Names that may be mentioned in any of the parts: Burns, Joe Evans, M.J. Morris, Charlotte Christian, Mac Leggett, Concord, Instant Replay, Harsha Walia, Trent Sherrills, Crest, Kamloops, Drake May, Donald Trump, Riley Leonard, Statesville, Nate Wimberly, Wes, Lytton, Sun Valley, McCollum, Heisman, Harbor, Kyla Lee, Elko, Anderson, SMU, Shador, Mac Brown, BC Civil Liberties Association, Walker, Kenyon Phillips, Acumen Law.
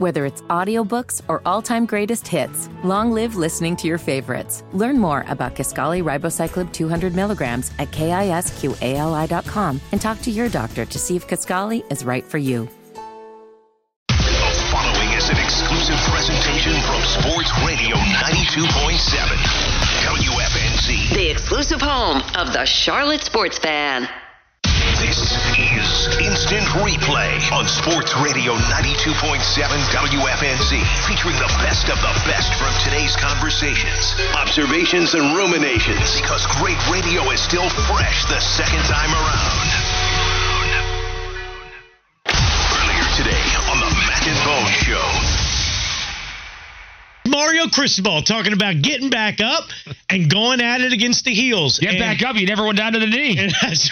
Whether it's audiobooks or all-time greatest hits, long live listening to your favorites. Learn more about Kisqali Ribociclib 200 milligrams at KISQALI.com and talk to your doctor to see if Kisqali is right for you. Presentation from Sports Radio 92.7 WFNZ, the exclusive home of the Charlotte sports fan. This is Instant Replay on Sports Radio 92.7 WFNZ, featuring the best of the best from today's conversations, observations, and ruminations, because great radio is still fresh the second time around. Mario Cristobal talking about getting back up and going at it against the heels. Get back up. You never went down to the knee. That's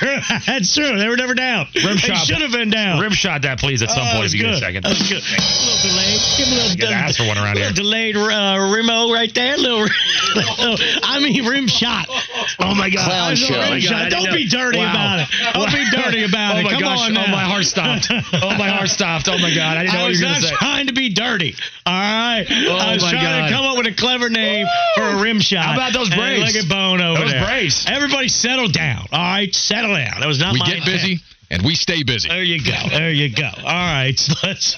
true. They were never down. Rim shot. Should have been down. Rim shot that, please, at some point if you get a second. That was good. A little delayed. Give a little ask for one around here. Delayed Rimo right there. Rim shot. Oh, my God. Clown show. Don't be dirty about it. Don't be dirty about it. Oh, my gosh. Oh, my heart stopped. Oh, my God. I didn't know what you were going to say. I was not trying to be dirty. All right. I was trying to come up with a clever name for a rim shot. How about those Braves? Look at Bone over there. Those Braves. Everybody settle down. All right, settle down. That was not my intent. We get busy and we stay busy. There you go. All right, let's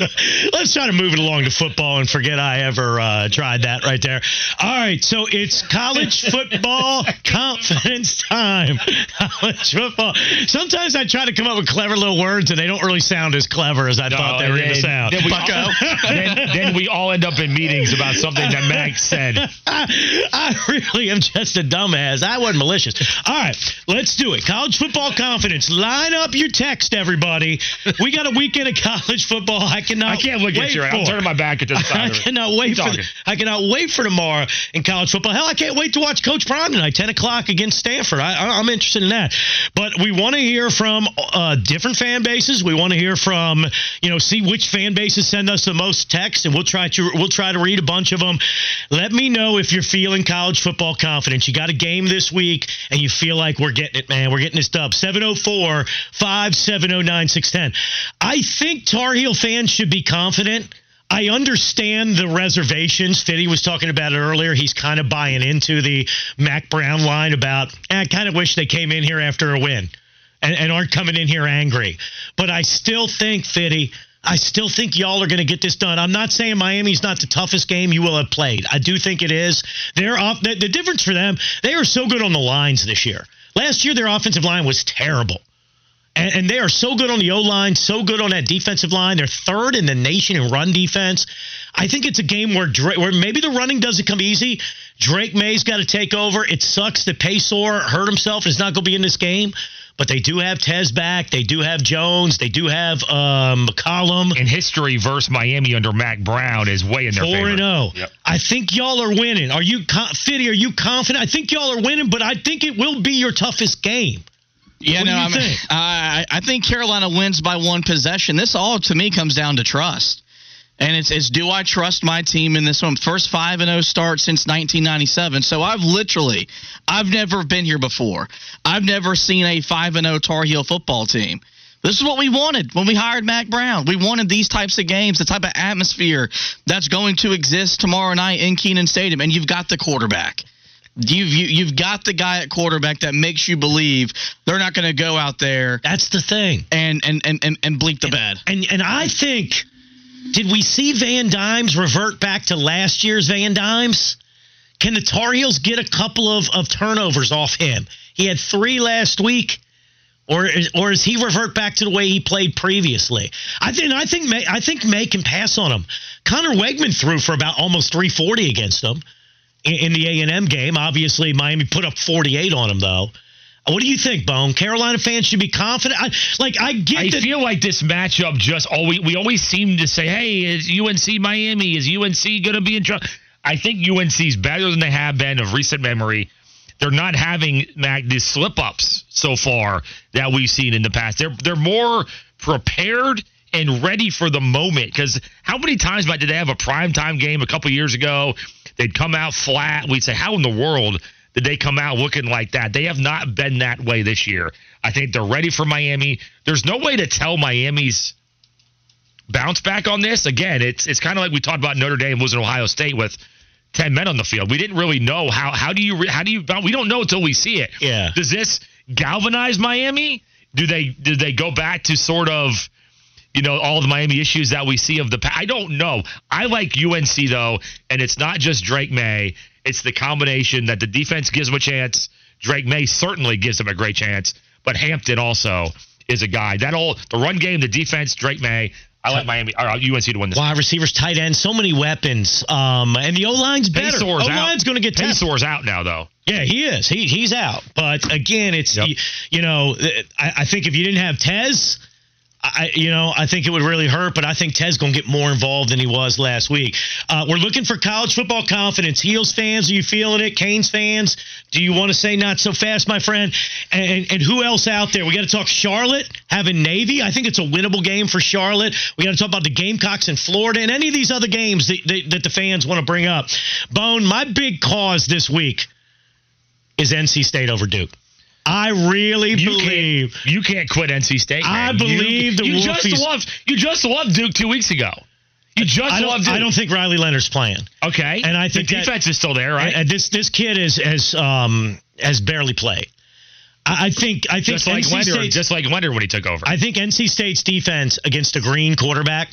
try to move it along to football and forget I ever tried that right there. All right, so it's college football confidence time. College football. Sometimes I try to come up with clever little words, and they don't really sound as clever as I thought they were going to sound. Then we all end up in meetings about something that Max said. I really am just a dumbass. I wasn't malicious. All right, let's do it. College football confidence. Line up your text, everybody. We got a weekend of college football. I can't look at you right. I'm turning my back at this side. I cannot wait for tomorrow in college football. Hell, I can't wait to watch Coach Prime tonight, 10 o'clock against Stanford. I'm interested in that. But we want to hear from different fan bases. We want to hear from, see which fan bases send us the most texts, and we'll try to read a bunch of them. Let me know if you're feeling college football confidence. You got a game this week, and you feel like we're getting it, man. We're getting this dub. 704-570-9610. I think Tar Heel fans should be confident. I understand the reservations. Fitty was talking about it earlier. He's kind of buying into the Mac Brown line about, I kind of wish they came in here after a win and aren't coming in here angry. But I still think, Fitty, y'all are going to get this done. I'm not saying Miami's not the toughest game you will have played. I do think it is. They're off. The difference for them, they are so good on the lines this year. Last year, their offensive line was terrible. And they are so good on the O-line, so good on that defensive line. They're third in the nation in run defense. I think it's a game where maybe the running doesn't come easy. Drake May's got to take over. It sucks that Paysour hurt himself and is not going to be in this game. But they do have Tez back. They do have Jones. They do have McCollum. And history versus Miami under Mac Brown is way in their favor. 4-0. Yep. I think y'all are winning. Are you, Fitty, are you confident? I think y'all are winning, but I think it will be your toughest game. Yeah, what do you think? I think Carolina wins by one possession. This all, to me, comes down to trust. And it's do I trust my team in this one? First 5-0 start since 1997. So I've never been here before. I've never seen a 5-0 Tar Heel football team. This is what we wanted when we hired Mac Brown. We wanted these types of games, the type of atmosphere that's going to exist tomorrow night in Kenan Stadium. And you've got the quarterback. You've got the guy at quarterback that makes you believe they're not going to go out there. That's the thing. And bleep the bad. And I think, did we see Van Dimes revert back to last year's Van Dimes? Can the Tar Heels get a couple of turnovers off him? He had 3 last week. Or is he revert back to the way he played previously? I think May can pass on him. Connor Wegman threw for about almost 340 against him. In the A&M game, obviously Miami put up 48 on them, though. What do you think, Bone? Carolina fans should be confident. I feel like this matchup just we always seem to say, hey, is UNC Miami? Is UNC going to be in trouble? I think UNC's better than they have been of recent memory. They're not having these slip-ups so far that we've seen in the past. They're more prepared and ready for the moment. Because how many times did they have a primetime game a couple years ago? They'd come out flat. We'd say, how in the world did they come out looking like that? They have not been that way this year. I think they're ready for Miami. There's no way to tell Miami's bounce back on this? Again, it's kind of like we talked about Notre Dame losing Ohio State with 10 men on the field. We didn't really know how do you bounce? We don't know until we see it. Yeah. Does this galvanize Miami? Do they go back to sort of, you know, all the Miami issues that we see of the past? I don't know. I like UNC, though, and it's not just Drake May. It's the combination that the defense gives them a chance. Drake May certainly gives them a great chance, but Hampton also is a guy. The run game, the defense, Drake May. I like Miami, or UNC to win this. Wide receivers, tight ends, so many weapons. And the O-line's better. O-line's going to get tested. Paysour's out now, though. Yeah, he is. He's out. But, again, it's, you know, I think if you didn't have Tez, I think it would really hurt, but I think Tez's going to get more involved than he was last week. We're looking for college football confidence. Heels fans, are you feeling it? Canes fans, do you want to say not so fast, my friend? And who else out there? We got to talk Charlotte having Navy. I think it's a winnable game for Charlotte. We got to talk about the Gamecocks in Florida and any of these other games that the fans want to bring up. Bone, my big cause this week is NC State over Duke. I really believe you can't quit NC State. Man. I believe you just loved Duke 2 weeks ago. I don't think Riley Leonard's playing. Okay, and I think the defense is still there, right? And this kid has barely played. I think just like Leonard when he took over. I think NC State's defense against a green quarterback.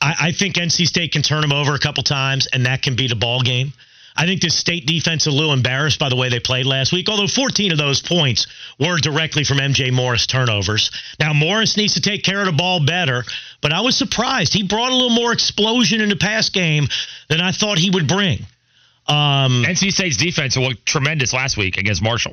I think NC State can turn him over a couple times, and that can be the ball game. I think this State defense is a little embarrassed by the way they played last week, although 14 of those points were directly from M.J. Morris turnovers. Now, Morris needs to take care of the ball better, but I was surprised. He brought a little more explosion in the pass game than I thought he would bring. NC State's defense looked tremendous last week against Marshall.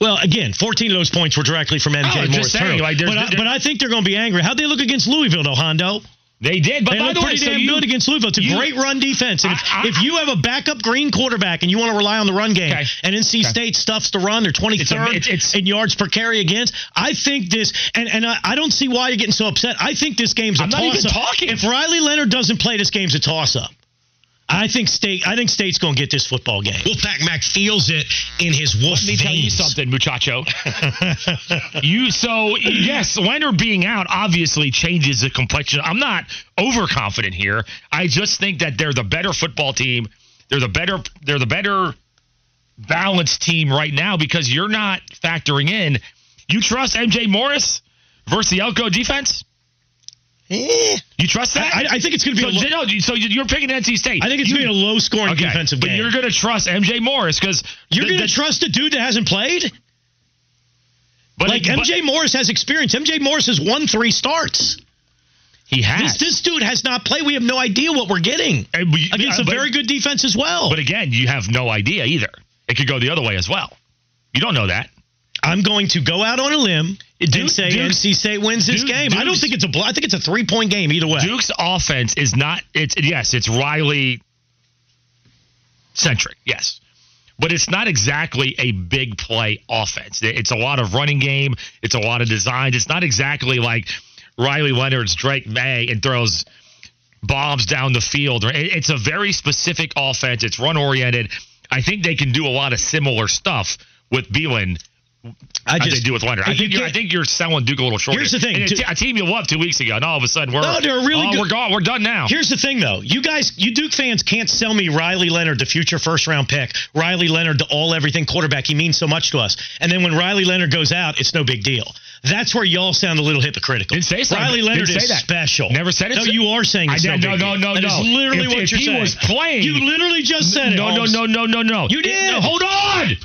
Well, again, 14 of those points were directly from M.J. Morris turnovers. But I think they're going to be angry. How'd they look against Louisville, though, Hondo? They did, but by the way, so good against Louisville. It's a great run defense. And if you have a backup green quarterback and you want to rely on the run game, and NC State stuffs the run, they're 23rd in yards per carry against. I think this, and I don't see why you're getting so upset. I think this game's a toss-up. I'm not even talking. If Riley Leonard doesn't play, this game's a toss-up. I think State's going to get this football game. Wolfpack Mac feels it in his wolf veins. Let me tell you something, muchacho. Yes, Leonard being out obviously changes the complexion. I'm not overconfident here. I just think that they're the better football team. They're the better balanced team right now because you're not factoring in. You trust M.J. Morris versus the Elko defense? You trust that? I think it's going to be so you're picking NC State. I think it's going to be a low-scoring defensive game. But you're going to trust M.J. Morris because you're going to trust a dude that hasn't played? But M.J. Morris has experience. M.J. Morris has won 3 starts. He has. This dude has not played. We have no idea what we're getting against a very good defense as well. But, again, you have no idea either. It could go the other way as well. You don't know that. I'm going to go out on a limb and say NC State wins this game. I don't think it's a blow. I think it's a 3-point game either way. Duke's offense is not. It's Riley centric. Yes, but it's not exactly a big play offense. It's a lot of running game. It's a lot of designs. It's not exactly like Riley Leonard's Drake May and throws bombs down the field. It's a very specific offense. It's run oriented. I think they can do a lot of similar stuff with Bieland. They do with Leonard. I think you're selling Duke a little short. Here's the thing: a team you loved 2 weeks ago, and all of a sudden we're gone. We're done now. Here's the thing, though: you Duke fans can't sell me Riley Leonard, the future first-round pick, Riley Leonard, the all-everything quarterback. He means so much to us. And then when Riley Leonard goes out, it's no big deal. That's where y'all sound a little hypocritical. Didn't say so. Riley Leonard is special. Never said it. No, you are saying it's no. That's literally what you're saying. He was playing. You literally just said it. No. You did. No, hold on.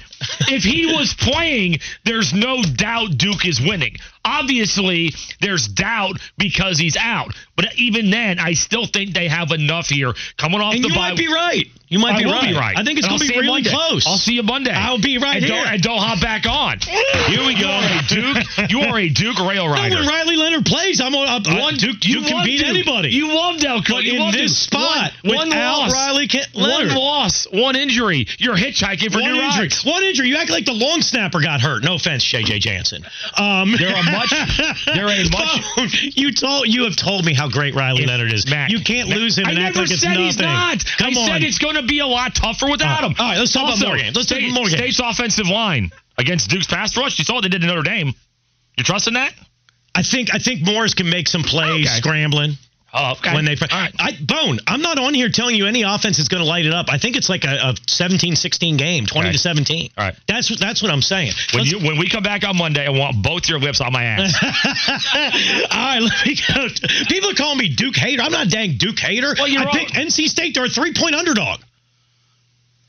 If he was playing, there's no doubt Duke is winning. Obviously, there's doubt because he's out. But even then, I still think they have enough here coming off the bye. And you might be right. You might be right. I think it's going to be really close. I'll see you Monday. I'll be right here. And don't hop back on. Here we go. You are a Duke rail rider. No, when Riley Leonard plays, Duke can beat anybody. You loved Elko. You in this spot, without Riley Leonard. One loss, one injury. You're hitchhiking for new rides. One injury. You act like the long snapper got hurt. No offense, J.J. Jansen. You have told me how great Riley Leonard is. Mac, you can't lose him and act like it's nothing. I never said he's not. I said it's going to be a lot tougher without him. All right, let's talk about more games. Let's take more games. State's offensive line against Duke's pass rush. You saw what they did to Notre Dame. You trusting that? I think Morris can make some plays scrambling. Oh, okay. When they right. I'm not on here telling you any offense is going to light it up. I think it's like a 17-16 game, 20-17. All right. That's what I'm saying. When we come back on Monday, I want both your lips on my ass. All right, let me go. People are calling me Duke hater. I'm not a dang Duke hater. Well, I picked NC State. They're a 3-point underdog.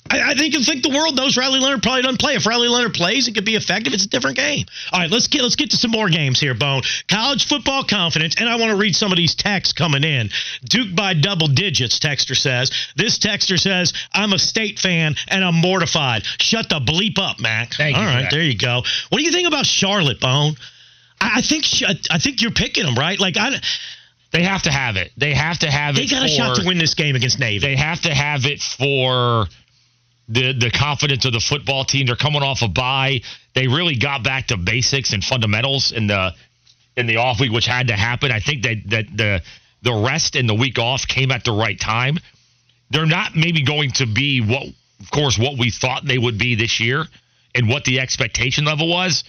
I think the world knows Riley Leonard probably doesn't play. If Riley Leonard plays, it could be effective. It's a different game. All right, let's get to some more games here, Bone. College football confidence, and I want to read some of these texts coming in. Duke by double digits, texter says. This texter says, I'm a State fan, and I'm mortified. Shut the bleep up, Mac. Thank you. All right, Mac. There you go. What do you think about Charlotte, Bone? I think you're picking them, right? Like, they have to have it. They have to have it. They got a shot to win this game against Navy. They have to have it for the confidence of the football team. They're coming off a bye. They really got back to basics and fundamentals in the off week, which had to happen. I think that the rest and the week off came at the right time. They're not maybe going to be what we thought they would be this year and what the expectation level was,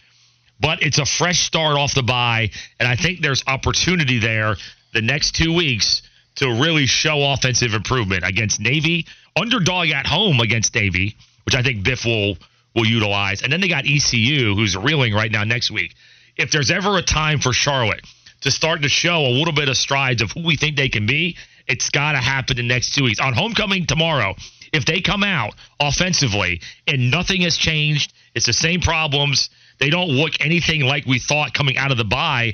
but it's a fresh start off the bye, and I think there's opportunity there the next 2 weeks to really show offensive improvement against Navy. Underdog at home against Navy, which I think Biff will utilize. And then they got ECU, who's reeling right now next week. If there's ever a time for Charlotte to start to show a little bit of strides of who we think they can be, it's got to happen the next 2 weeks. On homecoming tomorrow, if they come out offensively and nothing has changed, it's the same problems, they don't look anything like we thought coming out of the bye,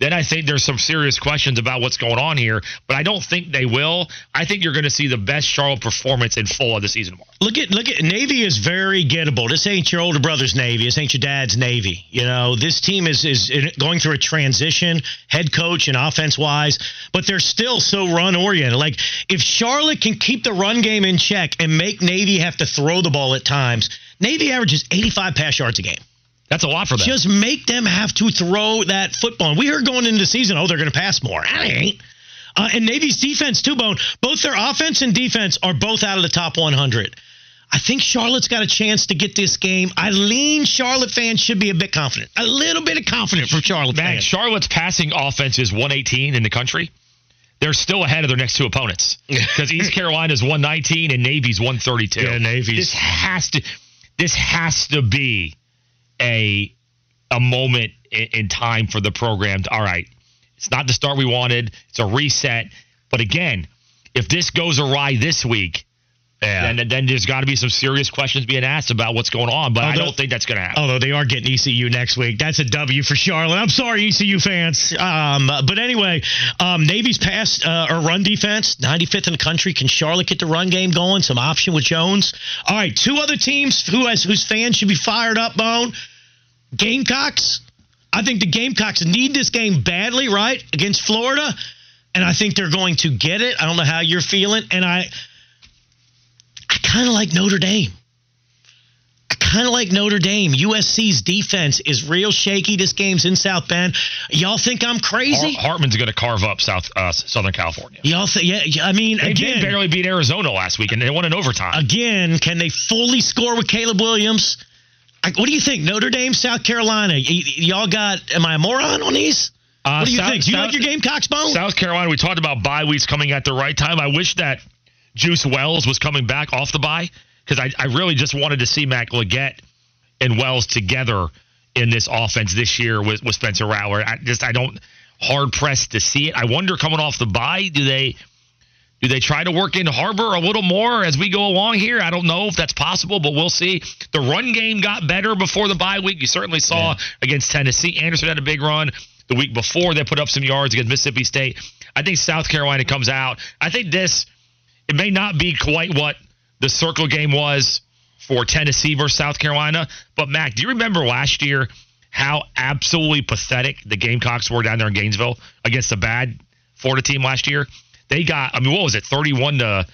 then I think there's some serious questions about what's going on here, but I don't think they will. I think you're going to see the best Charlotte performance in full of the season tomorrow. Look at Navy is very gettable. This ain't your older brother's Navy. This ain't your dad's Navy. You know, this team is going through a transition, head coach and offense wise, but they're still so run oriented. Like if Charlotte can keep the run game in check and make Navy have to throw the ball at times, Navy averages 85 pass yards a game. That's a lot for them. Just make them have to throw that football. And we heard going into the season, they're going to pass more. I ain't. And Navy's defense, too, Bone. Both their offense and defense are both out of the top 100. I think Charlotte's got a chance to get this game. I lean Charlotte fans should be a bit confident. A little bit of confidence from Charlotte fans. Charlotte's passing offense is 118 in the country. They're still ahead of their next two opponents because East Carolina's 119 and Navy's 132. Yeah, Navy's. This has to be a moment in time for the program. All right, it's not the start we wanted. It's a reset. But again, if this goes awry this week, then there's got to be some serious questions being asked about what's going on. But I don't think that's going to happen. Although they are getting ECU next week. That's a W for Charlotte. I'm sorry, ECU fans. But anyway, Navy's pass or run defense, 95th in the country. Can Charlotte get the run game going? Some option with Jones. All right, two other teams whose fans should be fired up, Bone. Gamecocks. I think the Gamecocks need this game badly, right, against Florida. And I think they're going to get it. I don't know how you're feeling. And I kind of like Notre Dame. USC's defense is real shaky. This game's in South Bend. Y'all think I'm crazy? Hartman's going to carve up Southern California. Y'all think? Yeah, I mean, they did barely beat Arizona last week, and they won in overtime. Again, can they fully score with Caleb Williams? What do you think? Notre Dame, South Carolina. Y'all got, am I a moron on these? What do you think? Do you like your Gamecocks, Bone? South Carolina, we talked about bye weeks coming at the right time. I wish that Juice Wells was coming back off the bye because I really just wanted to see Mac Leggett and Wells together in this offense this year with Spencer Rattler. I don't hard pressed to see it. I wonder coming off the bye, do they try to work in Harbor a little more as we go along here? I don't know if that's possible, but we'll see. The run game got better before the bye week. You certainly saw against Tennessee. Anderson had a big run the week before. They put up some yards against Mississippi State. I think South Carolina comes out. I think it may not be quite what the circle game was for Tennessee versus South Carolina. But, Mac, do you remember last year how absolutely pathetic the Gamecocks were down there in Gainesville against the bad Florida team last year? They got, 31-6.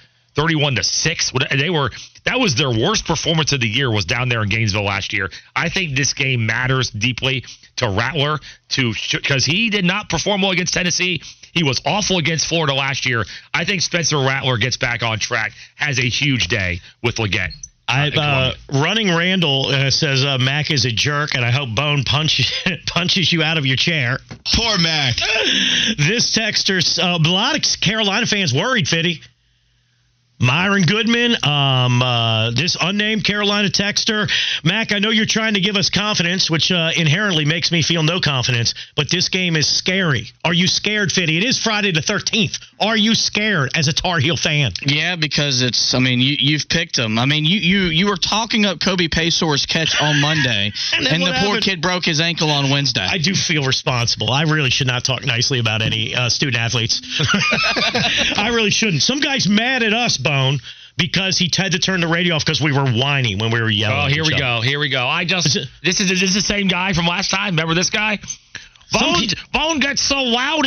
That was their worst performance of the year was down there in Gainesville last year. I think this game matters deeply to Rattler because he did not perform well against Tennessee. He was awful against Florida last year. I think Spencer Rattler gets back on track, has a huge day with Leggett. Running Randall says Mac is a jerk, and I hope Bone punches you out of your chair. Poor Mac. This texter, a lot of Carolina fans worried, Fitty. Myron Goodman, this unnamed Carolina texter. Mac, I know you're trying to give us confidence, which inherently makes me feel no confidence, but this game is scary. Are you scared, Fitty? It is Friday the 13th. Are you scared as a Tar Heel fan? Yeah, because it's, I mean, you've picked them. I mean, you were talking up Kobe Paysour's catch on Monday, and the poor kid broke his ankle on Wednesday. I do feel responsible. I really should not talk nicely about any student-athletes. I really shouldn't. Some guy's mad at us, Bone, because he had to turn the radio off because we were whining when we were yelling. Oh, here we go. This is the same guy from last time. Remember this guy? Bone gets so loud.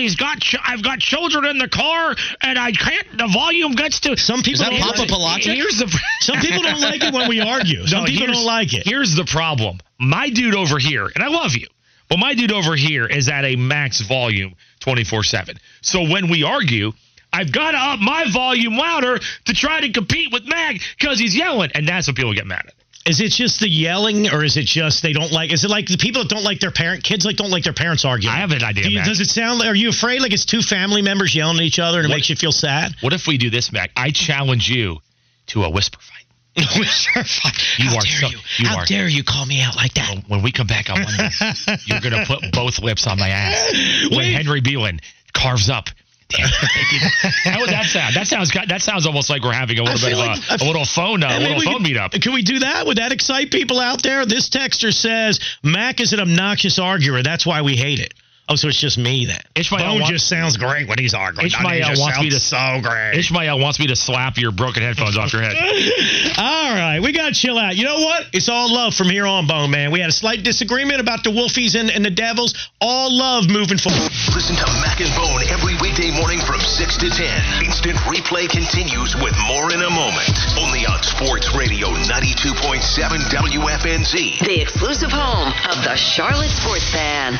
I've got children in the car, and I can't. The volume gets to some people. Is that Papa Palazzo? Some people don't like it when we argue. Some people don't like it. Here's the problem. My dude over here, and I love you, but my dude over here is at a max volume 24/7. So when we argue, I've got to up my volume louder to try to compete with Mac because he's yelling, and that's what people get mad at. Is it just the yelling, or is it just they don't like? Is it like the people that don't like their parent? Kids don't like their parents arguing. I have an idea, Mac. Does it sound like? Are you afraid like it's two family members yelling at each other and it makes you feel sad? What if we do this, Mac? I challenge you to a whisper fight. How dare you call me out like that? When we come back on Monday, you're gonna put both lips on my ass. When Henry Bieland carves up. How would that sound? That sounds almost like we're having a little bit of a little phone meetup. Can we do that? Would that excite people out there? This texter says Mac is an obnoxious arguer. That's why we hate it. Oh, so it's just me then. Bone just sounds great when he's arguing. Ishmael wants me to slap your broken headphones off your head. All right, we got to chill out. You know what? It's all love from here on, Bone Man. We had a slight disagreement about the Wolfies and the Devils. All love moving forward. Listen to Mac and Bone every weekday morning from 6 to 10. Instant replay continues with more in a moment. Only on Sports Radio 92.7 WFNZ. The exclusive home of the Charlotte Sports Fan.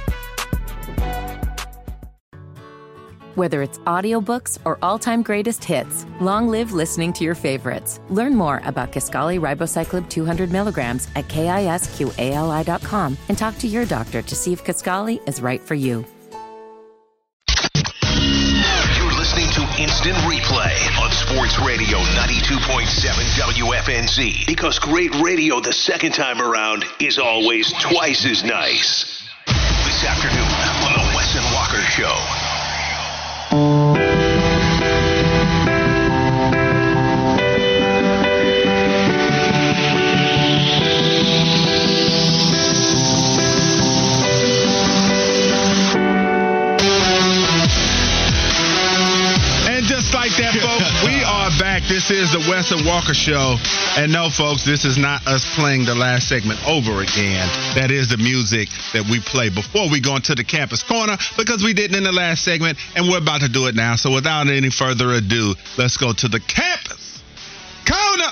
Whether it's audiobooks or all-time greatest hits, long live listening to your favorites. Learn more about Kisqali Ribociclib 200 milligrams at KISQALI.com and talk to your doctor to see if Kisqali is right for you. You're listening to Instant Replay on Sports Radio 92.7 WFNZ because great radio the second time around is always twice as nice. This afternoon on the Wes and Walker Show. And just like that, folks, we are back. This is the Wes and Walker Show. And no, folks, this is not us playing the last segment over again. That is the music that we play before we go into the Campus Corner because we didn't in the last segment, and we're about to do it now. So without any further ado, let's go to the Campus Corner.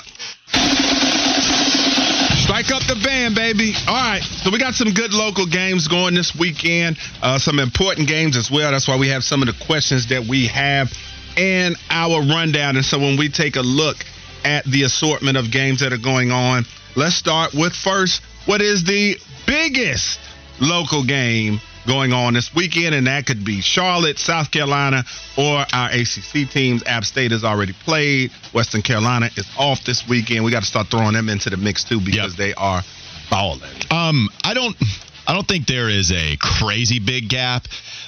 Strike up the band, baby. All right, so we got some good local games going this weekend, some important games as well. That's why we have some of the questions that we have in our rundown. And so when we take a look at the assortment of games that are going on, let's start with first, what is the biggest local game going on this weekend? And that could be Charlotte, South Carolina, or our ACC teams. App State has already played. Western Carolina is off this weekend. We got to start throwing them into the mix too because they are balling. I don't. I don't think there is a crazy big gap,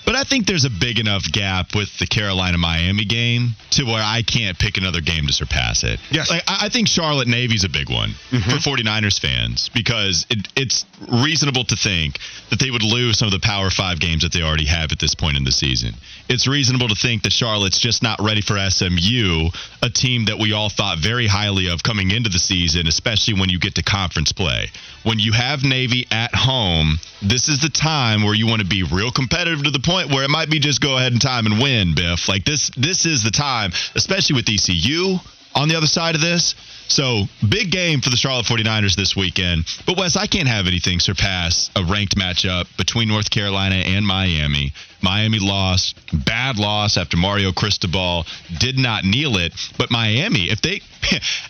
but I think there's a big enough gap with the Carolina-Miami game to where I can't pick another game to surpass it. Yes. Like, I think Charlotte-Navy's a big one for 49ers fans because it's reasonable to think that they would lose some of the Power 5 games that they already have at this point in the season. It's reasonable to think that Charlotte's just not ready for SMU, a team that we all thought very highly of coming into the season, especially when you get to conference play. When you have Navy at home, this is the time where you want to be real competitive to the point where it might be just go ahead in time and win, Biff. Like this is the time, especially with ECU on the other side of this. So big game for the Charlotte 49ers this weekend. But, Wes, I can't have anything surpass a ranked matchup between North Carolina and Miami. Miami lost, bad loss after Mario Cristobal did not kneel it. But Miami, if they,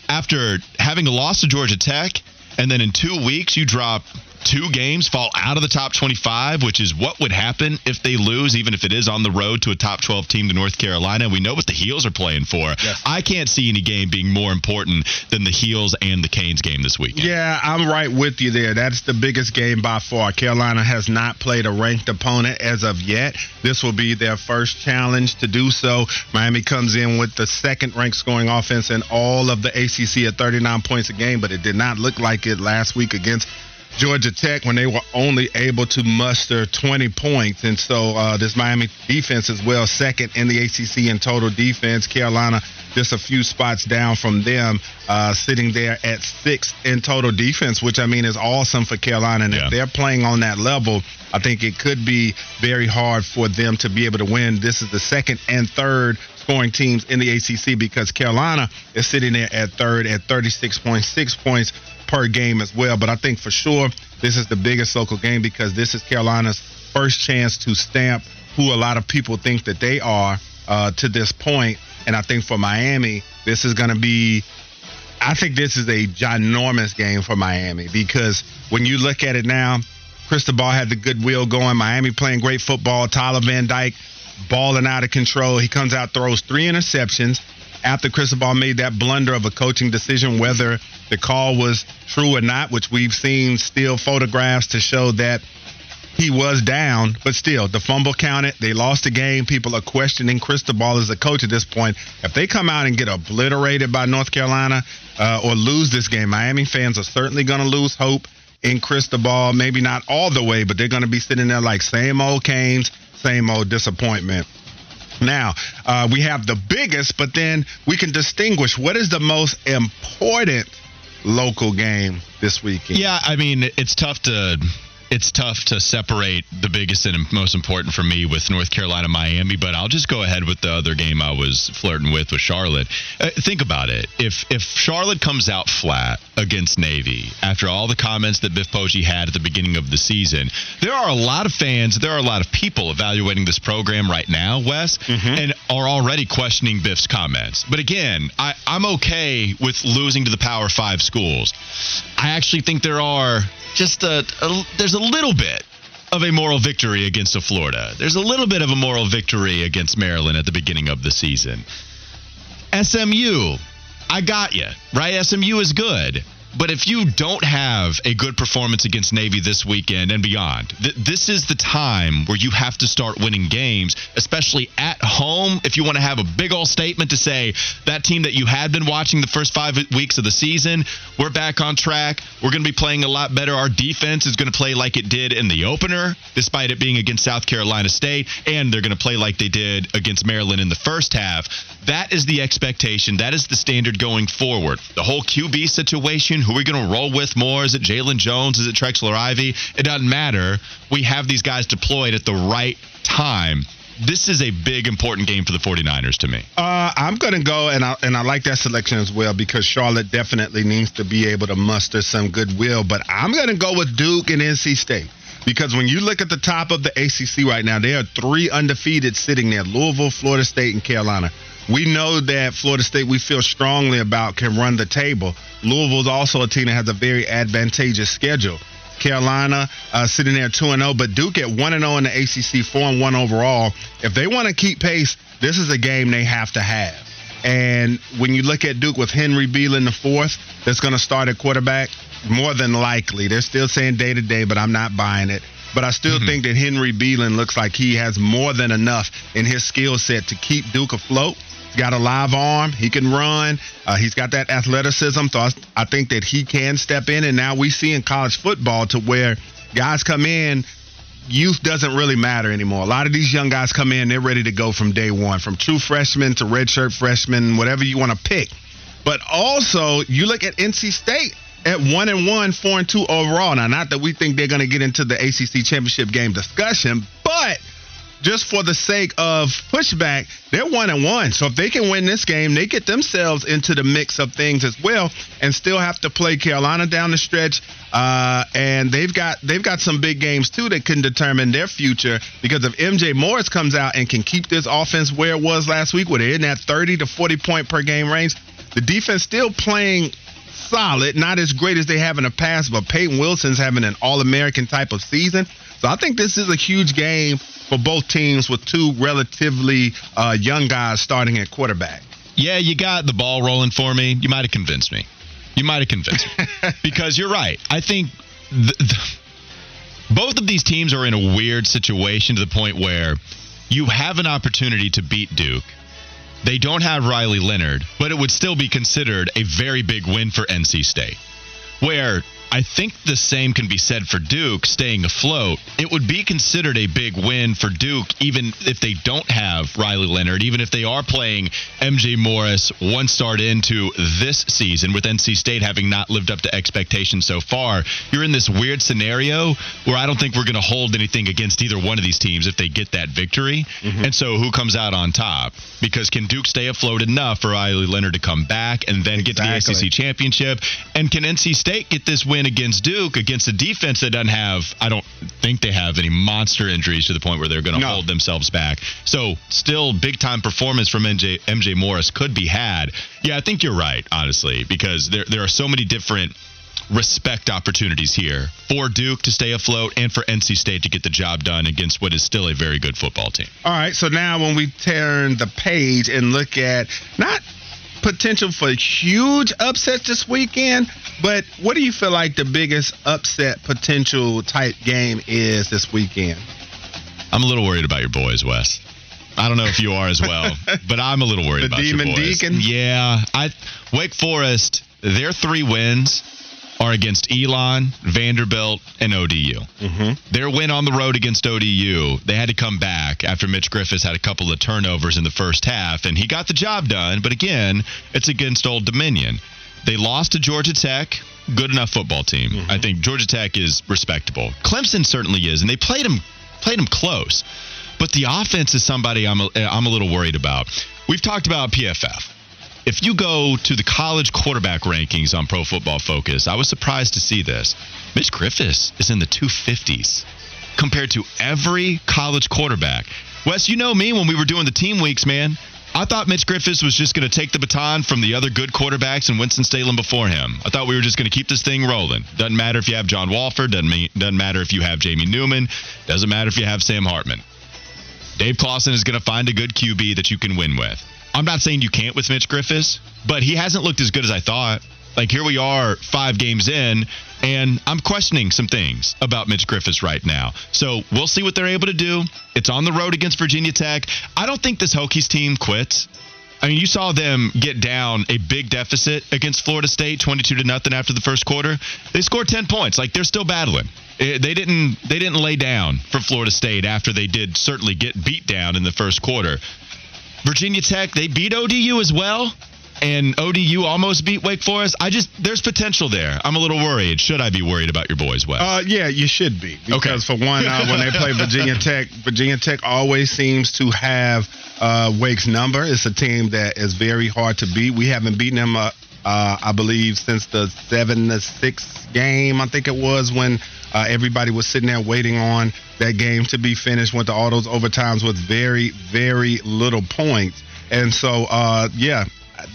after having a loss to Georgia Tech, and then in 2 weeks you drop two games, fall out of the top 25, which is what would happen if they lose, even if it is on the road to a top 12 team to North Carolina. We know what the Heels are playing for. Yes. I can't see any game being more important than the Heels and the Canes game this weekend. Yeah, I'm right with you there. That's the biggest game by far. Carolina has not played a ranked opponent as of yet. This will be their first challenge to do so. Miami comes in with the second-ranked scoring offense in all of the ACC at 39 points a game, but it did not look like it last week against Georgia Tech when they were only able to muster 20 points. And so this Miami defense is well second in the ACC in total defense. Carolina just a few spots down from them, sitting there at 6th in total defense, which, I mean, is awesome for Carolina. And if they're playing on that level, I think it could be very hard for them to be able to win. This is the second and third scoring teams in the ACC because Carolina is sitting there at third at 36.6 points per game as well. But I think for sure this is the biggest local game because this is Carolina's first chance to stamp who a lot of people think that they are to this point. And I think for Miami, this is going to be, I think this is a ginormous game for Miami because when you look at it now, Cristobal had the goodwill going. Miami playing great football. Tyler Van Dyke balling out of control. He comes out, throws 3 interceptions after Cristobal made that blunder of a coaching decision, whether the call was true or not, which we've seen still photographs to show that he was down. But still, the fumble counted. They lost the game. People are questioning Cristobal as a coach at this point. If they come out and get obliterated by North Carolina or lose this game, Miami fans are certainly going to lose hope in Cristobal. Maybe not all the way, but they're going to be sitting there like same old Canes, same old disappointment. Now, we have the biggest, but then we can distinguish what is the most important local game this weekend. Yeah, I mean, it's tough to separate the biggest and most important for me with North Carolina-Miami, but I'll just go ahead with the other game I was flirting with Charlotte. Think about it. If Charlotte comes out flat against Navy, after all the comments that Biff Poggi had at the beginning of the season, there are a lot of fans, there are a lot of people evaluating this program right now, Wes, and are already questioning Biff's comments. But again, I'm okay with losing to the Power 5 schools. I actually think there are just there's a little bit of a moral victory against Florida. There's a little bit of a moral victory against Maryland at the beginning of the season. SMU, I got you, right? SMU is good. But if you don't have a good performance against Navy this weekend and beyond, this is the time where you have to start winning games, especially at home. If you want to have a big old statement to say that team that you had been watching the first 5 weeks of the season, we're back on track. We're going to be playing a lot better. Our defense is going to play like it did in the opener, despite it being against South Carolina State, and they're going to play like they did against Maryland in the first half. That is the expectation. That is the standard going forward. The whole QB situation, who are we going to roll with more? Is it Jalen Jones? Is it Trexler Ivy? It doesn't matter. We have these guys deployed at the right time. This is a big, important game for the 49ers to me. I'm going to go, and I like that selection as well because Charlotte definitely needs to be able to muster some goodwill. But I'm going to go with Duke and NC State because when you look at the top of the ACC right now, there are 3 undefeated sitting there, Louisville, Florida State, and Carolina. We know that Florida State, we feel strongly about, can run the table. Louisville's also a team that has a very advantageous schedule. Carolina sitting there 2-0, but Duke at 1-0 in the ACC, 4-1 overall. If they want to keep pace, this is a game they have to have. And when you look at Duke with Henry Bieland IV, that's going to start at quarterback, more than likely. They're still saying day-to-day, but I'm not buying it. But I still think that Henry Bieland looks like he has more than enough in his skill set to keep Duke afloat. He's got a live arm. He can run. He's got that athleticism. So I think that he can step in. And now we see in college football to where guys come in, youth doesn't really matter anymore. A lot of these young guys come in, they're ready to go from day one, from true freshmen to redshirt freshmen, whatever you want to pick. But also, you look at NC State at 1-1, 4-2 overall. Now, not that we think they're going to get into the ACC championship game discussion, but just for the sake of pushback, they're 1-1. So if they can win this game, they get themselves into the mix of things as well, and still have to play Carolina down the stretch. And they've got some big games too that can determine their future, because if M.J. Morris comes out and can keep this offense where it was last week, where they're in that 30 to 40 point per game range, the defense still playing solid, not as great as they have in the past, but Peyton Wilson's having an All-American type of season. So I think this is a huge game for both teams, with two relatively young guys starting at quarterback. Yeah, you got the ball rolling for me. You might have convinced me. Because you're right. I think both of these teams are in a weird situation, to the point where you have an opportunity to beat Duke. They don't have Riley Leonard, but it would still be considered a very big win for NC State, where I think the same can be said for Duke staying afloat. It would be considered a big win for Duke, even if they don't have Riley Leonard, even if they are playing M.J. Morris one start into this season, with NC State having not lived up to expectations so far. You're in this weird scenario where I don't think we're going to hold anything against either one of these teams if they get that victory. And so who comes out on top? Because can Duke stay afloat enough for Riley Leonard to come back and then get to the ACC championship? And can NC State get this win against Duke, against a defense that doesn't have, I don't think they have any monster injuries to the point where they're going to hold themselves back. So still big time performance from M.J. Morris could be had. Yeah, I think you're right, honestly, because there are so many different respect opportunities here for Duke to stay afloat and for NC State to get the job done against what is still a very good football team. All right, so now when we turn the page and look at not potential for huge upsets this weekend, but what do you feel like the biggest upset potential type game is this weekend? I'm a little worried about your boys, Wes. I don't know if you are as well, but I'm a little worried about your boys. The Demon Deacon? Yeah. Wake Forest, their three wins are against Elon, Vanderbilt, and ODU. Their win on the road against ODU, they had to come back after Mitch Griffiths had a couple of turnovers in the first half, and he got the job done, but again, it's against Old Dominion. They lost to Georgia Tech, good enough football team. I think Georgia Tech is respectable. Clemson certainly is, and they played them close. But the offense is somebody I'm a little worried about. We've talked about PFF. If you go to the college quarterback rankings on Pro Football Focus, I was surprised to see this. Mitch Griffiths is in the 250s compared to every college quarterback. Wes, you know me when we were doing the team weeks, man. I thought Mitch Griffiths was just going to take the baton from the other good quarterbacks and Winston-Salem before him. I thought we were just going to keep this thing rolling. Doesn't matter if you have John Walford. Doesn't matter if you have Jamie Newman. Doesn't matter if you have Sam Hartman. Dave Clawson is going to find a good QB that you can win with. I'm not saying you can't with Mitch Griffiths, but he hasn't looked as good as I thought. Like, here we are 5 games in, and I'm questioning some things about Mitch Griffiths right now. So we'll see what they're able to do. It's on the road against Virginia Tech. I don't think this Hokies team quits. I mean, you saw them get down a big deficit against Florida State, 22-0 after the first quarter. They scored 10 points. Like, they're still battling. They didn't lay down for Florida State after they did certainly get beat down in the first quarter. Virginia Tech, they beat ODU as well, and ODU almost beat Wake Forest. There's potential there. I'm a little worried. Should I be worried about your boys, Wes? Yeah, you should be. Because for one, when they play Virginia Tech always seems to have Wake's number. It's a team that is very hard to beat. We haven't beaten them, I believe, since the 7-6 game, I think it was, when everybody was sitting there waiting on that game to be finished. Went to all those overtimes with very, very little points. And so,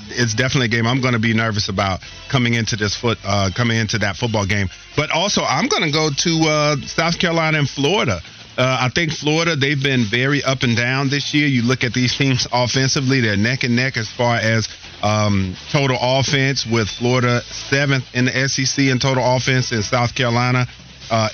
it's definitely a game I'm going to be nervous about coming into that football game. But also, I'm going to go to South Carolina and Florida. I think Florida, they've been very up and down this year. You look at these teams offensively, they're neck and neck as far as total offense, with Florida 7th in the SEC in total offense and South Carolina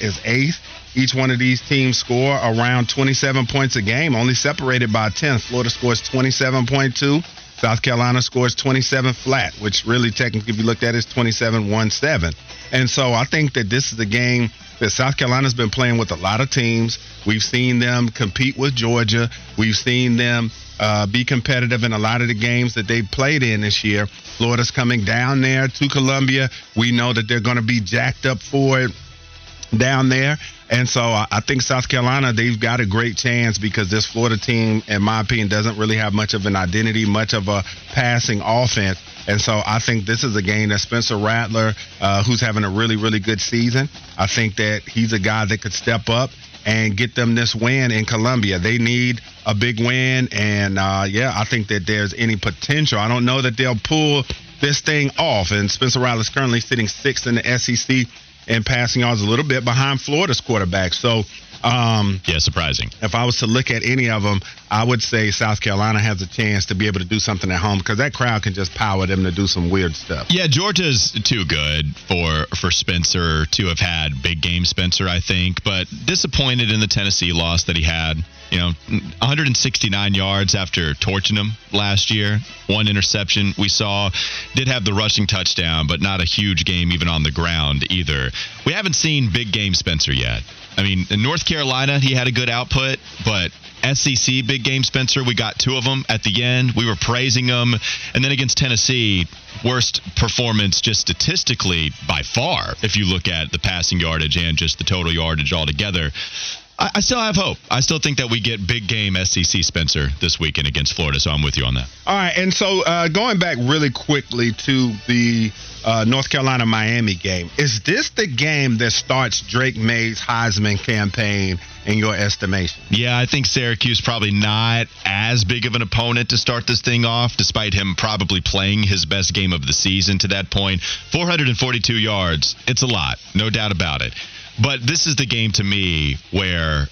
is eighth. Each one of these teams score around 27 points a game, only separated by 10. Florida scores 27.2. South Carolina scores 27 flat, which really technically, if you looked at it, is 27-1-7. And so I think that this is a game that South Carolina's been playing with a lot of teams. We've seen them compete with Georgia. We've seen them be competitive in a lot of the games that they've played in this year. Florida's coming down there to Columbia. We know that they're going to be jacked up for it down there. And so I think South Carolina, they've got a great chance because this Florida team, in my opinion, doesn't really have much of an identity, much of a passing offense. And so I think this is a game that Spencer Rattler, who's having a really, really good season, I think that he's a guy that could step up and get them this win in Columbia. They need a big win. And, yeah, I think that there's any potential. I don't know that they'll pull this thing off. And Spencer Rattler's currently sitting sixth in the SEC and passing yards, a little bit behind Florida's quarterback. So, yeah, surprising. If I was to look at any of them, I would say South Carolina has a chance to be able to do something at home because that crowd can just power them to do some weird stuff. Yeah, Georgia's too good for Spencer to have had big game Spencer, I think, but disappointed in the Tennessee loss that he had. You know, 169 yards after torching them last year. One interception we saw. Did have the rushing touchdown, but not a huge game even on the ground either. We haven't seen big game Spencer yet. I mean, in North Carolina, he had a good output, but SEC big game Spencer, we got two of them at the end. We were praising him. And then against Tennessee, worst performance just statistically by far, if you look at the passing yardage and just the total yardage altogether. I still have hope. I still think that we get big game SEC Spencer this weekend against Florida, so I'm with you on that. All right, and so going back really quickly to the North Carolina-Miami game, is this the game that starts Drake May's Heisman campaign in your estimation? Yeah, I think Syracuse probably not as big of an opponent to start this thing off, despite him probably playing his best game of the season to that point. 442 yards, it's a lot, no doubt about it. But this is the game to me where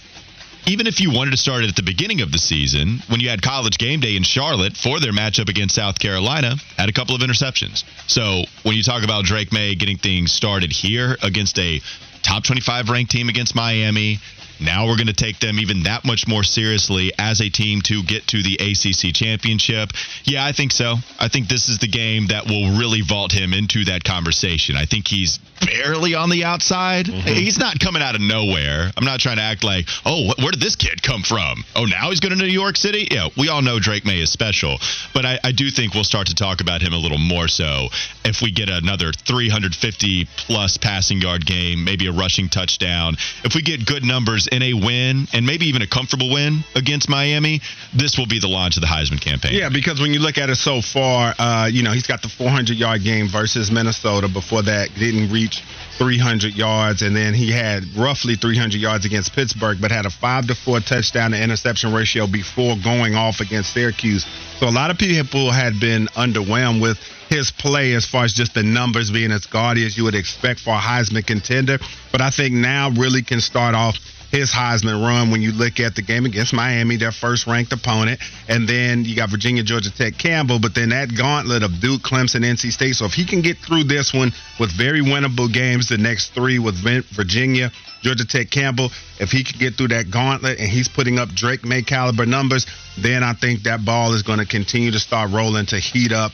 even if you wanted to start it at the beginning of the season, when you had College Game Day in Charlotte for their matchup against South Carolina, had a couple of interceptions. So when you talk about Drake May getting things started here against a top 25 ranked team against Miami, now we're going to take them even that much more seriously as a team to get to the ACC championship. Yeah, I think so. I think this is the game that will really vault him into that conversation. I think he's barely on the outside. Mm-hmm. He's not coming out of nowhere. I'm not trying to act like, oh, where did this kid come from? Oh, now he's going to New York City? Yeah, we all know Drake May is special. But I do think we'll start to talk about him a little more so if we get another 350-plus passing yard game, maybe a rushing touchdown. If we get good numbers in a win, and maybe even a comfortable win against Miami, this will be the launch of the Heisman campaign. Yeah, because when you look at it so far, you know, he's got the 400-yard game versus Minnesota. Before that, didn't reach 300 yards, and then he had roughly 300 yards against Pittsburgh, but had a 5-4 touchdown to interception ratio before going off against Syracuse. So a lot of people had been underwhelmed with his play as far as just the numbers being as gaudy as you would expect for a Heisman contender. But I think now really can start off his Heisman run when you look at the game against Miami, their first-ranked opponent. And then you got Virginia, Georgia Tech, Campbell, but then that gauntlet of Duke, Clemson, NC State. So if he can get through this one with very winnable games, the next three with Virginia, Georgia Tech, Campbell, if he can get through that gauntlet and he's putting up Drake May caliber numbers, then I think that ball is going to continue to start rolling to heat up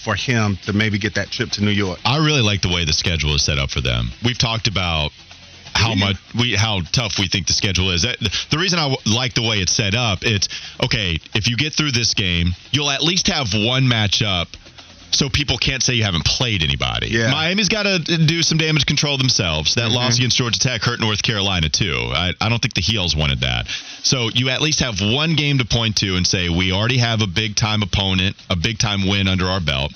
for him to maybe get that trip to New York. I really like the way the schedule is set up for them. We've talked about how tough we think the schedule is. The reason I like the way it's set up, it's, okay, if you get through this game, you'll at least have one matchup so people can't say you haven't played anybody. Yeah. Miami's got to do some damage control themselves. That loss against Georgia Tech hurt North Carolina, too. I don't think the Heels wanted that. So you at least have one game to point to and say, we already have a big-time opponent, a big-time win under our belt.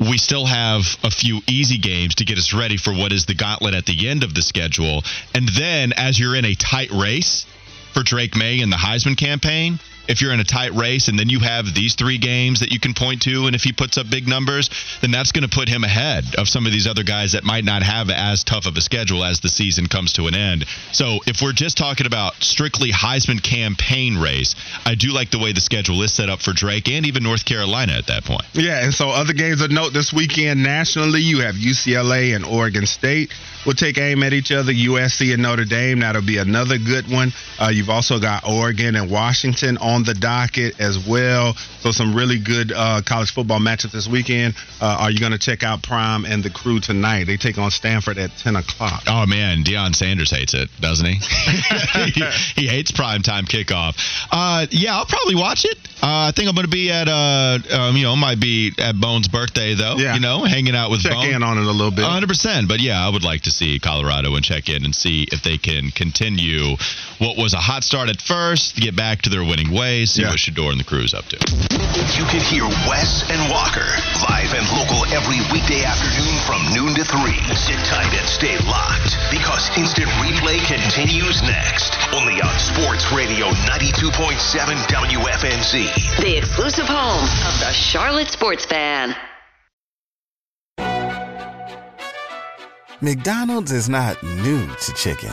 We still have a few easy games to get us ready for what is the gauntlet at the end of the schedule. And then as you're in a tight race for Drake May and the Heisman campaign, if you're in a tight race, and then you have these three games that you can point to, and if he puts up big numbers, then that's going to put him ahead of some of these other guys that might not have as tough of a schedule as the season comes to an end. So if we're just talking about strictly Heisman campaign race, I do like the way the schedule is set up for Drake and even North Carolina at that point. Yeah, and so other games of note this weekend nationally, you have UCLA and Oregon State will take aim at each other, USC and Notre Dame. That'll be another good one. You've also got Oregon and Washington on the docket as well. So some really good college football matchups this weekend. Are you going to check out Prime and the Crew tonight? They take on Stanford at 10 o'clock. Oh, man, Deion Sanders hates it, doesn't he? He hates primetime kickoff. Yeah, I'll probably watch it. I think I'm going to be at, might be at Bone's birthday, though, yeah. You know, hanging out with Bone. Check in on it a little bit. 100%. But, yeah, I would like to see Colorado and check in and see if they can continue what was a hot start at first, get back to their winning ways, see what Shador and the Crew's up to. You can hear Wes and Walker live and local every weekday afternoon from noon to 3. Sit tight and stay locked because Instant Replay continues next. Only on Sports Radio 92.7 WFNZ. The exclusive home of the Charlotte sports fan. McDonald's is not new to chicken,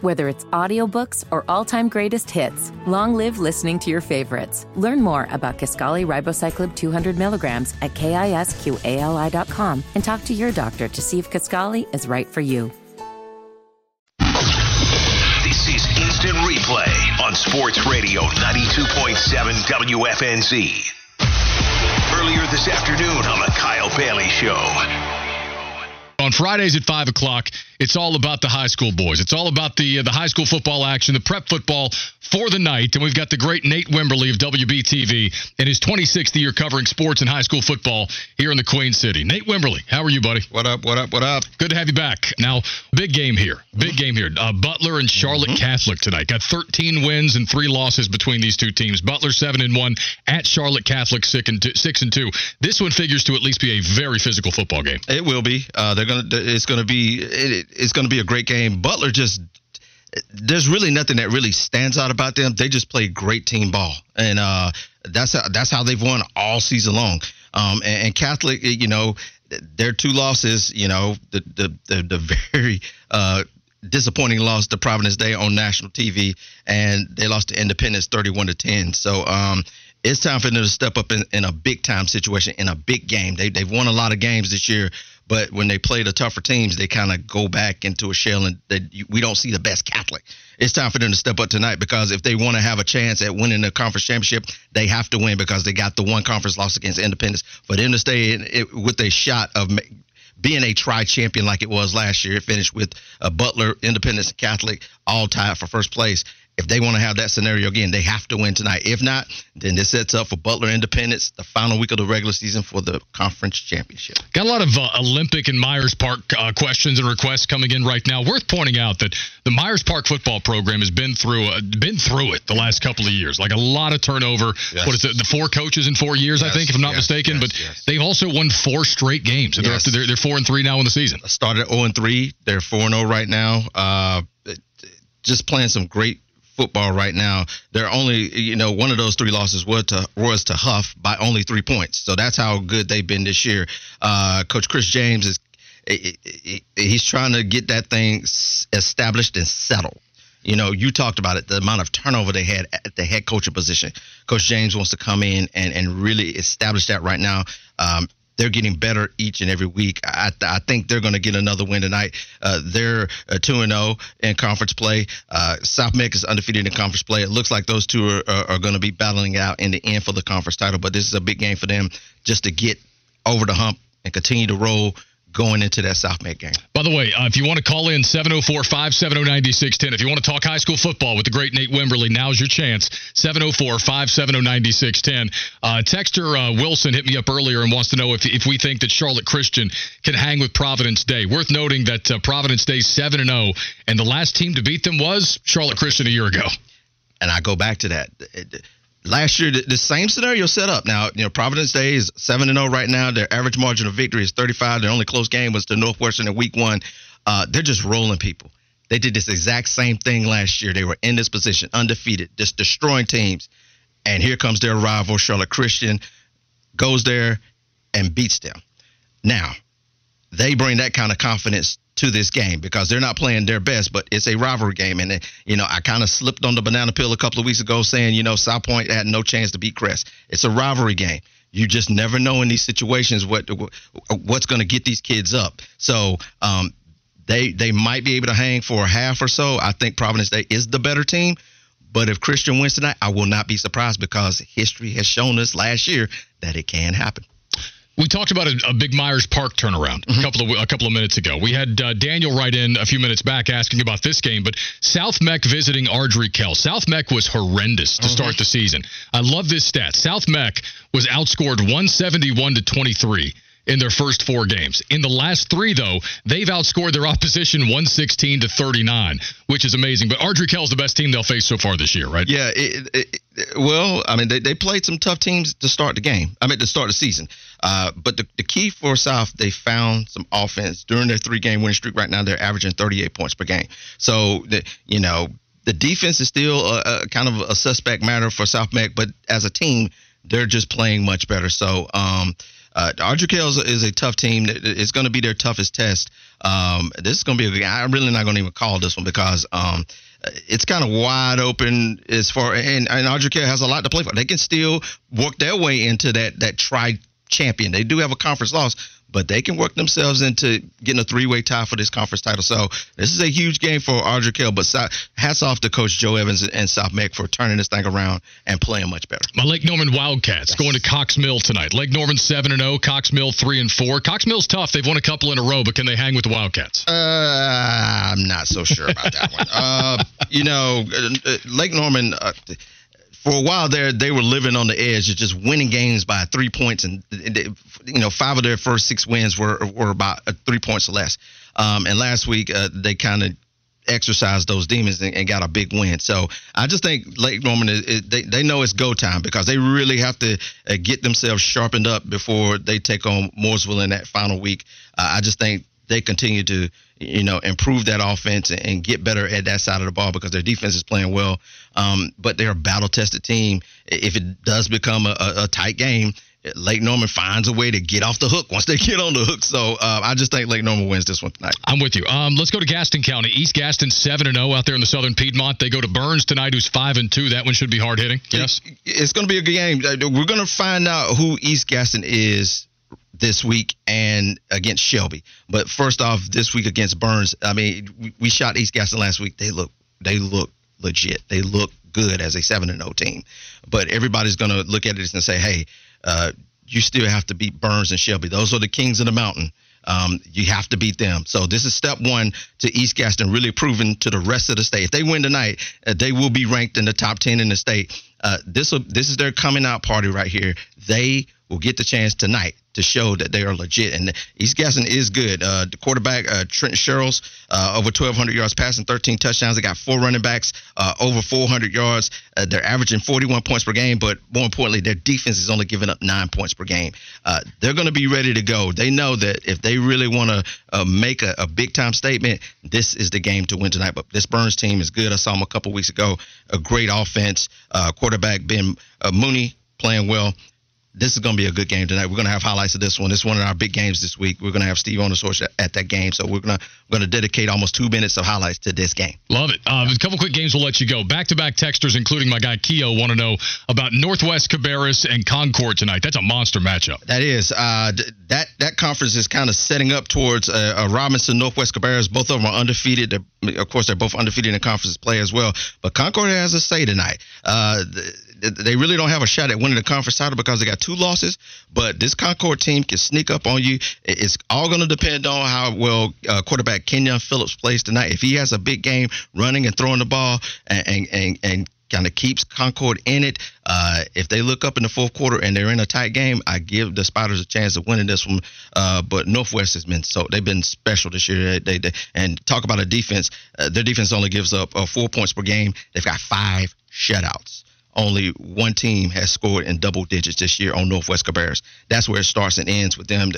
Whether it's audiobooks or all-time greatest hits, long live listening to your favorites. Learn more about Kisqali Ribociclib 200 milligrams at KISQALI.com and talk to your doctor to see if Kisqali is right for you. This is Instant Replay on Sports Radio 92.7 WFNZ. Earlier this afternoon on The Kyle Bailey Show. On Fridays at 5 o'clock, it's all about the high school boys. It's all about the high school football action, the prep football for the night. And we've got the great Nate Wimberly of WBTV in his 26th year covering sports and high school football here in the Queen City. Nate Wimberly, how are you, buddy? What up, what up, what up? Good to have you back. Now, big game here. Big game here. Butler and Charlotte Catholic tonight. Got 13 wins and 3 losses between these two teams. Butler 7-1 at Charlotte Catholic 6-2. This one figures to at least be a very physical football game. It will be. It's going to be a great game. Butler just, there's really nothing that really stands out about them. They just play great team ball, and that's how they've won all season long. And Catholic, you know, their two losses, you know, the very disappointing loss to Providence Day on national TV, and they lost to Independence 31-10. So it's time for them to step up in a big time situation, in a big game. They've won a lot of games this year. But when they play the tougher teams, they kind of go back into a shell, and we don't see the best Catholic. It's time for them to step up tonight, because if they want to have a chance at winning the conference championship, they have to win, because they got the one conference loss against Independence. For them to stay in it with a shot of being a tri-champion like it was last year, it finished with Butler, Independence, and Catholic all tied for first place. If they want to have that scenario again, they have to win tonight. If not, then this sets up for Butler Independence the final week of the regular season for the conference championship. Got a lot of Olympic and Myers Park questions and requests coming in right now. Worth pointing out that the Myers Park football program has been through it the last couple of years. Like a lot of turnover. Yes. What is it? The 4 coaches in 4 years, yes, I think, if I'm not mistaken. Yes, but they've also won 4 straight games. Yes. They're 4-3 now in the season. Started at 0-3. They're 4-0 right now. Just playing some great football right now. They're only, you know, one of those 3 losses was to Huff by only 3 points. So that's how good they've been this year. Coach Chris James he's trying to get that thing established and settled. You know, you talked about it, the amount of turnover they had at the head coaching position. Coach James wants to come in and really establish that right now. They're getting better each and every week. I think they're going to get another win tonight. They're 2-0 in conference play. South Meck is undefeated in conference play. It looks like those two are going to be battling out in the end for the conference title, but this is a big game for them just to get over the hump and continue to roll, going into that South Meck game. By the way, if you want to call in, 704-570-9610. If you want to talk high school football with the great Nate Wimberly, now's your chance. 704-570-9610. Texter Wilson hit me up earlier and wants to know if we think that Charlotte Christian can hang with Providence Day. Worth noting that Providence Day's 7-0, and the last team to beat them was Charlotte Christian a year ago. And I go back to that. Last year, the same scenario set up. Now, you know, Providence Day is 7-0 right now. Their average margin of victory is 35. Their only close game was to Northwestern in week one. They're just rolling people. They did this exact same thing last year. They were in this position, undefeated, just destroying teams. And here comes their rival, Charlotte Christian, goes there and beats them. Now, they bring that kind of confidence to this game because they're not playing their best, but it's a rivalry game. And, you know, I kind of slipped on the banana peel a couple of weeks ago saying, you know, South Point had no chance to beat Crest. It's a rivalry game. You just never know in these situations what's going to get these kids up. So they might be able to hang for a half or so. I think Providence Day is the better team. But if Christian wins tonight, I will not be surprised because history has shown us last year that it can happen. We talked about a big Myers Park turnaround a couple of minutes ago. We had Daniel write in a few minutes back asking about this game, but South Meck visiting Ardrey Kell. South Meck was horrendous to start the season. I love this stat. South Meck was outscored 171-23 in their first four games. In the last three, though, they've outscored their opposition 116-39, which is amazing. But Ardrey Kell is the best team they'll face so far this year, right? Yeah. Well, I mean, they played some tough teams to start the game. I mean, to start the season. But the key for South, they found some offense during their three-game winning streak. Right now, they're averaging 38 points per game. So, you know, the defense is still a kind of a suspect matter for South Meck, but as a team, they're just playing much better. So, Ardrey Kell is a tough team. It's going to be their toughest test. This is going to be I'm really not going to even call this one because it's kind of wide open as far, and Ardrey Kell has a lot to play for. They can still work their way into that tri-champion. They do have a conference loss, but they can work themselves into getting a three-way tie for this conference title. So this is a huge game for Ardrey Kell, but hats off to Coach Joe Evans and South Meck for turning this thing around and playing much better. My Lake Norman Wildcats going to Cox Mill tonight. Lake Norman 7-0, Cox Mill 3-4. Cox Mill's tough. They've won a couple in a row, but can they hang with the Wildcats? I'm not so sure about that one. Lake Norman... for a while there, they were living on the edge of just winning games by 3 points. And, you know, five of their first six wins were about 3 points or less. And last week, they kind of exercised those demons and got a big win. So I just think Lake Norman, they know it's go time because they really have to get themselves sharpened up before they take on Mooresville in that final week. I just think they continue to, you know, improve that offense and get better at that side of the ball because their defense is playing well. But they're a battle-tested team. If it does become a tight game, Lake Norman finds a way to get off the hook once they get on the hook. So I just think Lake Norman wins this one tonight. I'm with you. Let's go to Gaston County. East Gaston 7-0 out there in the southern Piedmont. They go to Burns tonight, who's 5-2. That one should be hard-hitting. Yes. It's going to be a good game. We're going to find out who East Gaston is this week and against Shelby. But first off, this week against Burns, I mean, we shot East Gaston last week. They look legit. They look good as a 7-0 team. But everybody's going to look at it and say, hey, you still have to beat Burns and Shelby. Those are the kings of the mountain. You have to beat them. So this is step one to East Gaston really proving to the rest of the state. If they win tonight, they will be ranked in the top 10 in the state. This is their coming out party right here. They will get the chance tonight to show that they are legit. And East Gaston is good. The quarterback, Trent Sherrills, over 1,200 yards passing, 13 touchdowns. They got four running backs, over 400 yards. They're averaging 41 points per game, but more importantly, their defense is only giving up 9 points per game. They're going to be ready to go. They know that if they really want to make a big-time statement, this is the game to win tonight. But this Burns team is good. I saw them a couple weeks ago. A great offense. Quarterback Ben Mooney playing well. This is going to be a good game tonight. We're going to have highlights of this one. It's one of our big games this week. We're going to have Steve Onosorch at that game, so we're going to dedicate almost 2 minutes of highlights to this game. Love it. A couple quick games. We'll let you go. Back-to-back texters, including my guy Keo, want to know about Northwest Cabarrus and Concord tonight. That's a monster matchup. That is. That conference is kind of setting up towards Robinson, Northwest Cabarrus. Both of them are undefeated. Of course, they're both undefeated in conference play as well. But Concord has a say tonight. they really don't have a shot at winning the conference title because they got two losses, but this Concord team can sneak up on you. It's all going to depend on how well quarterback Kenyon Phillips plays tonight. If he has a big game running and throwing the ball and kind of keeps Concord in it, if they look up in the fourth quarter and they're in a tight game, I give the Spiders a chance of winning this one. But Northwest has been they've been special this year. They and talk about a defense. Their defense only gives up 4 points per game. They've got 5 shutouts. Only one team has scored in double digits this year on Northwest Cabarrus. That's where it starts and ends with them.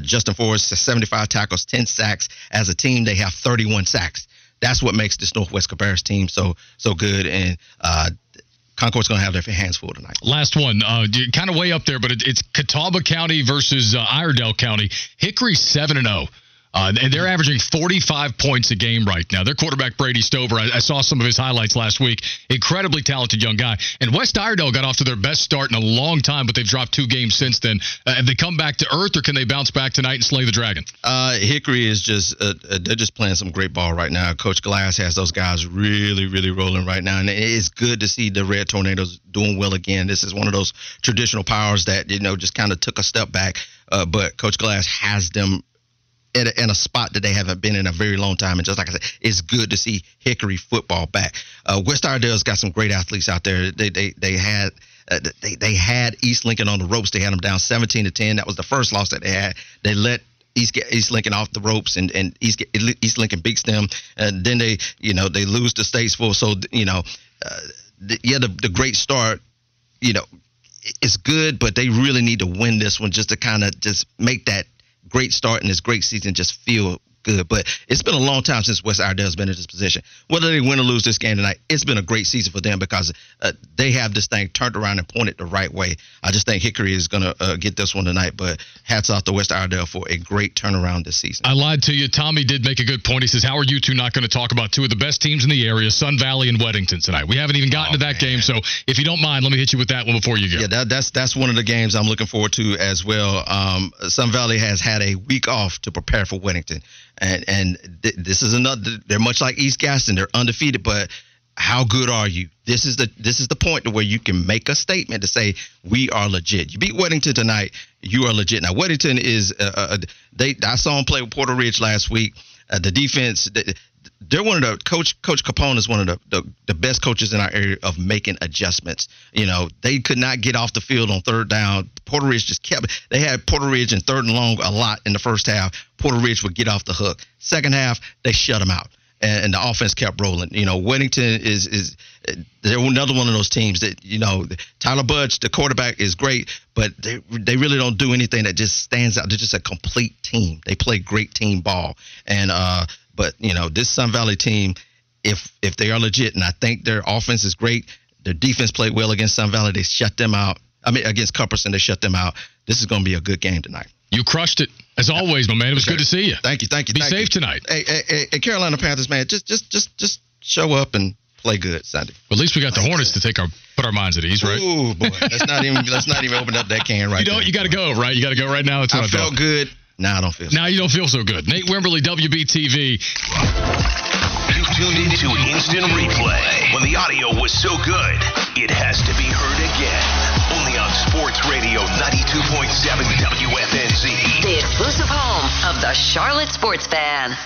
Justin Forrest has 75 tackles, 10 sacks. As a team, they have 31 sacks. That's what makes this Northwest Cabarrus team so good, and Concord's going to have their hands full tonight. Last one, kind of way up there, but it's Catawba County versus Iredell County. Hickory 7-0. And they're averaging 45 points a game right now. Their quarterback, Brady Stover, I saw some of his highlights last week. Incredibly talented young guy. And West Iredell got off to their best start in a long time, but they've dropped 2 games since then. Have they come back to earth, or can they bounce back tonight and slay the dragon? Hickory is just they're just playing some great ball right now. Coach Glass has those guys really, really rolling right now. And it's good to see the Red Tornadoes doing well again. This is one of those traditional powers that, just kind of took a step back. But Coach Glass has them in a spot that they haven't been in a very long time. And just like I said, it's good to see Hickory football back. West Iredell's got some great athletes out there. They had East Lincoln on the ropes. They had them down 17-10. That was the first loss that they had. They let East Lincoln off the ropes, and East Lincoln beats them. And then they lose to Statesville. So, the great start, it's good, but they really need to win this one just to kind of just make that great start and this great season just feel good. But it's been a long time since West Iredell's been in this position. Whether they win or lose this game tonight, it's been a great season for them because they have this thing turned around and pointed the right way. I just think Hickory is going to get this one tonight, but hats off to West Iredell for a great turnaround this season. I lied to you. Tommy did make a good point. He says, how are you two not going to talk about two of the best teams in the area, Sun Valley and Weddington, tonight? We haven't even gotten to that game, so if you don't mind, let me hit you with that one before you go. Yeah, that's one of the games I'm looking forward to as well. Sun Valley has had a week off to prepare for Weddington. And this is another. They're much like East Gaston. They're undefeated, but how good are you? This is the point to where you can make a statement to say we are legit. You beat Weddington tonight, you are legit. Now Weddington is I saw him play with Porter Ridge last week. The defense. They're one of the Coach Capone is one of the best coaches in our area of making adjustments. They could not get off the field on third down. Porter Ridge just kept. They had Porter Ridge in third and long a lot in the first half. Porter Ridge would get off the hook. Second half, they shut them out, and the offense kept rolling. Weddington is they're another one of those teams that Tyler Budge, the quarterback, is great, but they really don't do anything that just stands out. They're just a complete team. They play great team ball, and but, this Sun Valley team, if they are legit, and I think their offense is great, their defense played well against Sun Valley. They shut them out. I mean, against Cupperson, they shut them out. This is going to be a good game tonight. You crushed it, as always, my man. It was good to see you. Thank you. Be safe tonight. Hey, Carolina Panthers, man, just show up and play good Sunday. Well, at least we got the Hornets to put our minds at ease, right? Ooh, boy, let's not even open up that can right now. You got to go, right? You got to go right now. That's what I felt good. Now I don't feel so good. Now you don't feel so good. Nate Wimberly, WBTV. You tuned into Instant Replay. When the audio was so good, it has to be heard again. Only on Sports Radio 92.7 WFNZ. The exclusive home of the Charlotte Sports Fan.